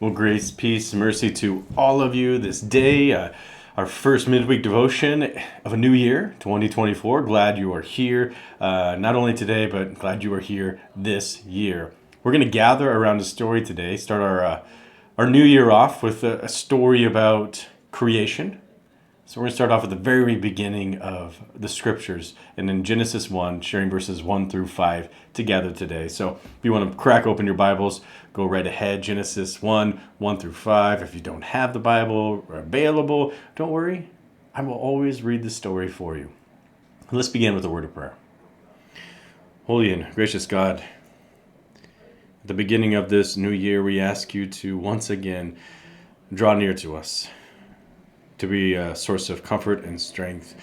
Well, grace, peace, mercy to all of you this day. Our first midweek devotion of a new year, 2024. Glad you are here, not only today, but glad you are here this year. We're going to gather around a story today, start our new year off with a story about creation. So we're going to start off at the very beginning of the scriptures and in Genesis 1, sharing verses 1 through 5 together today. So if you want to crack open your Bibles, go right ahead, Genesis 1, 1 through 5. If you don't have the Bible or available, don't worry. I will always read the story for you. Let's begin with a word of prayer. Holy and gracious God, at the beginning of this new year, we ask you to once again draw near to us, to be a source of comfort and strength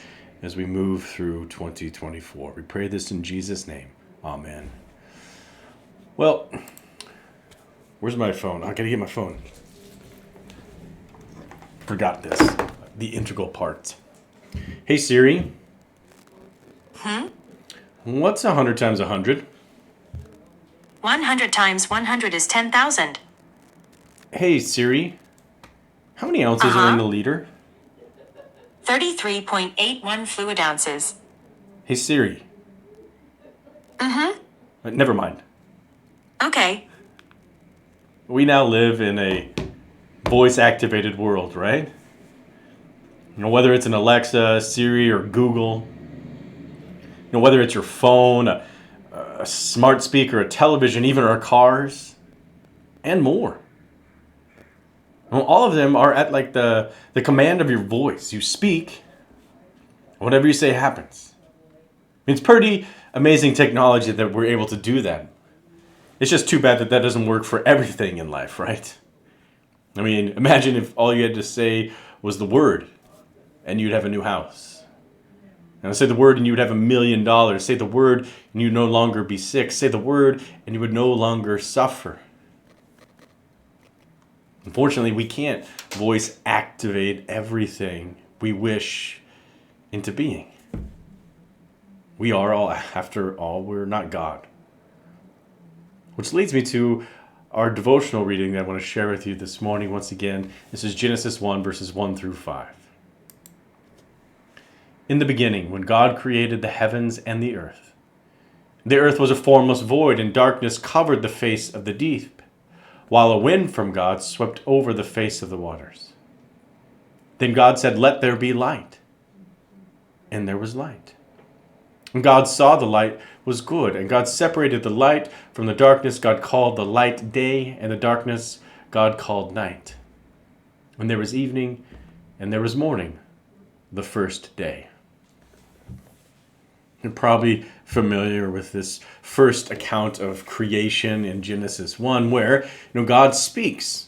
as we move through 2024. We pray this in Jesus' name. Amen. Well, where's my phone? I gotta get my phone. Forgot this. The integral part. Hey Siri. Hmm? What's 100 times 100? 100 times 100 is 10,000. Hey Siri. How many ounces are in the liter? 33.81 fluid ounces. Hey Siri. Never mind. Okay. We now live in a voice-activated world, right? You know, whether it's an Alexa, Siri, or Google. You know, whether it's your phone, a smart speaker, a television, even our cars, and more. Well, all of them are at like the command of your voice. You speak, whatever you say happens. It's pretty amazing technology that we're able to do that. It's just too bad that that doesn't work for everything in life, right? I mean, imagine if all you had to say was the word and you'd have a new house. And say the word and you'd have $1 million. Say the word and you'd no longer be sick. Say the word and you would no longer suffer. Unfortunately, we can't voice activate everything we wish into being. We are all, after all, we're not God. Which leads me to our devotional reading that I want to share with you this morning. Once again, this is Genesis 1, verses 1 through 5. In the beginning, when God created the heavens and the earth was a formless void, and darkness covered the face of the deep, while a wind from God swept over the face of the waters. Then God said, "Let there be light." And there was light. And God saw the light was good, and God separated the light from the darkness. God called the light day, and the darkness God called night. And there was evening, and there was morning, the first day. You're probably familiar with this first account of creation in Genesis 1, where God speaks,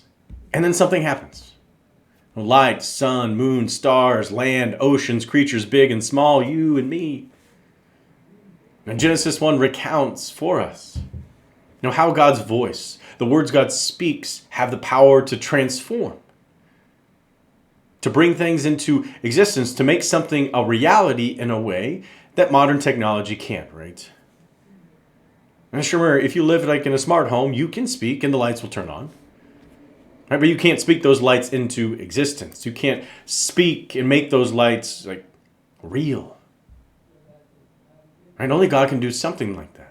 and then something happens. Light, sun, moon, stars, land, oceans, creatures big and small, you and me. And Genesis 1 recounts for us how God's voice, the words God speaks, have the power to transform, to bring things into existence, to make something a reality in a way that modern technology can't, right? And sure, if you live like in a smart home, you can speak and the lights will turn on, right? But you can't speak those lights into existence. You can't speak and make those lights like real, right? Only God can do something like that.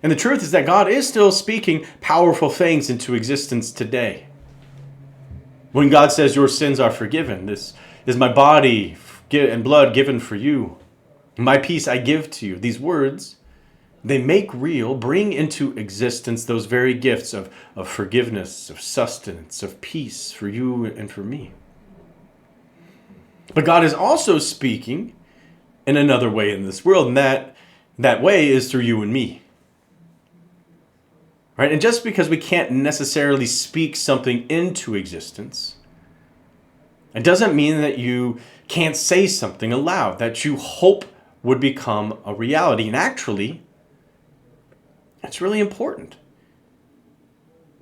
And the truth is that God is still speaking powerful things into existence today. When God says your sins are forgiven, this is my body and blood given for you. My peace I give to you. These words, they make real, bring into existence those very gifts of forgiveness, of sustenance, of peace for you and for me. But God is also speaking in another way in this world, and that way is through you and me. Right? And just because we can't necessarily speak something into existence, it doesn't mean that you can't say something aloud that you hope would become a reality. And actually, it's really important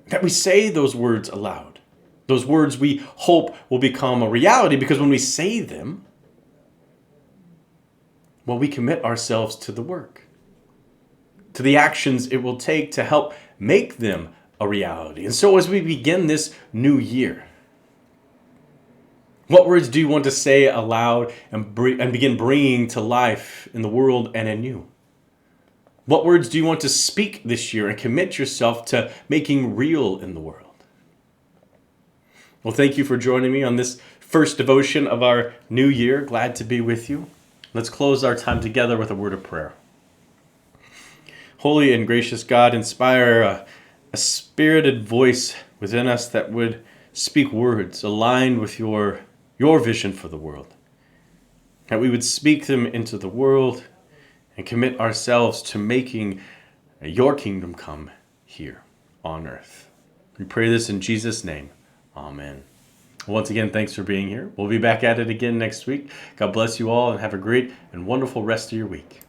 that we say those words aloud. Those words we hope will become a reality, because when we say them, well, we commit ourselves to the work, to the actions it will take to help make them a reality. And so as we begin this new year, what words do you want to say aloud and begin bringing to life in the world and in you? What words do you want to speak this year and commit yourself to making real in the world? Well, thank you for joining me on this first devotion of our new year. Glad to be with you. Let's close our time together with a word of prayer. Holy and gracious God, inspire a spirited voice within us that would speak words aligned with your vision for the world. That we would speak them into the world and commit ourselves to making your kingdom come here on earth. We pray this in Jesus' name. Amen. Once again, thanks for being here. We'll be back at it again next week. God bless you all and have a great and wonderful rest of your week.